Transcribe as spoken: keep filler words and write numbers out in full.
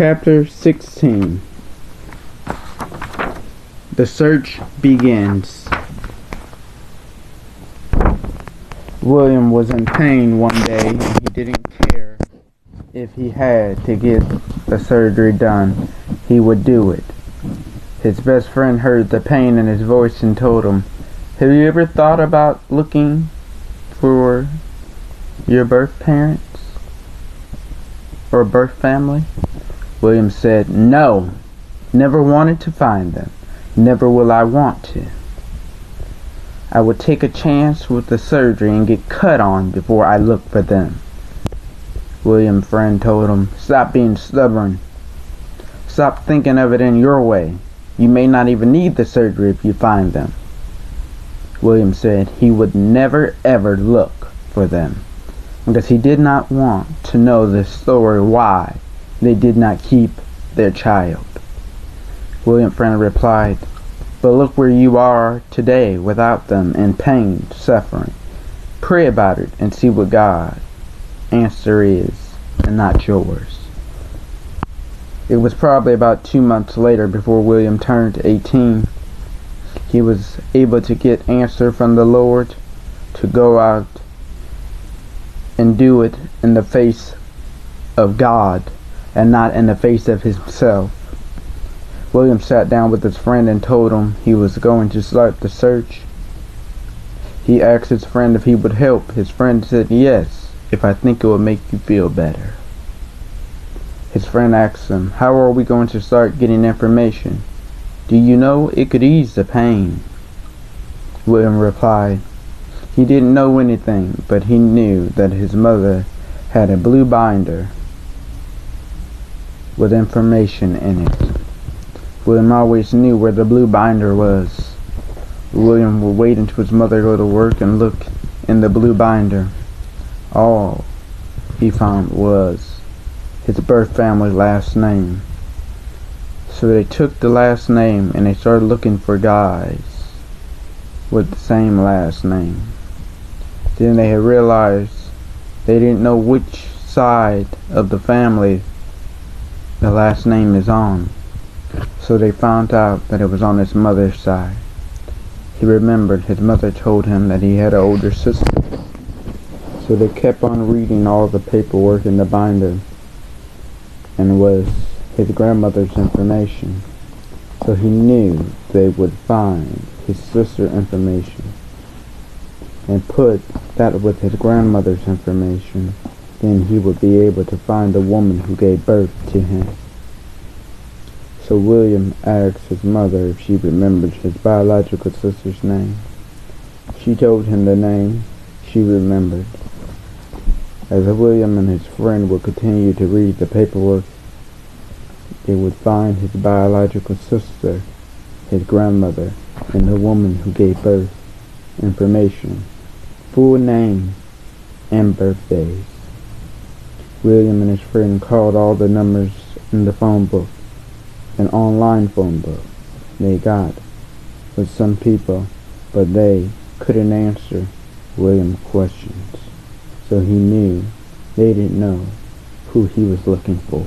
Chapter sixteen. The search begins. William was in pain one day and he didn't care if he had to get the surgery done. He would do it. His best friend heard the pain in his voice and told him, "Have you ever thought about looking for your birth parents or birth family?" William said, "No, never wanted to find them. Never will I want to. I would take a chance with the surgery and get cut on before I look for them." William's friend told him, "Stop being stubborn. Stop thinking of it in your way. You may not even need the surgery if you find them." William said he would never ever look for them, because he did not want to know the story why they did not keep their child. William Friend replied, "But look where you are today without them, in pain, suffering. Pray about it and see what God's answer is, and not yours." It was probably about two months later before William turned eighteen. He was able to get answer from the Lord to go out and do it in the face of God and not in the face of himself. William sat down with his friend and told him he was going to start the search. He asked his friend if he would help. His friend said, "Yes, if I think it would make you feel better." His friend asked him, "How are we going to start getting information? Do you know it could ease the pain?" William replied, he didn't know anything, but he knew that his mother had a blue binder with information in it. William always knew where the blue binder was. William would wait until his mother go to work and look in the blue binder. All he found was his birth family last name. So they took the last name and they started looking for guys with the same last name. Then they had realized they didn't know which side of the family the last name is on. So they found out that it was on his mother's side. He remembered his mother told him that he had an older sister. So they kept on reading all the paperwork in the binder, and it was his grandmother's information. So he knew they would find his sister's information and put that with his grandmother's information, then he would be able to find the woman who gave birth to him. So William asked his mother if she remembered his biological sister's name. She told him the name she remembered. As William and his friend would continue to read the paperwork, they would find his biological sister, his grandmother, and the woman who gave birth information, full name, and birthdays. William and his friend called all the numbers in the phone book, an online phone book they got with some people, but they couldn't answer William's questions, so he knew they didn't know who he was looking for.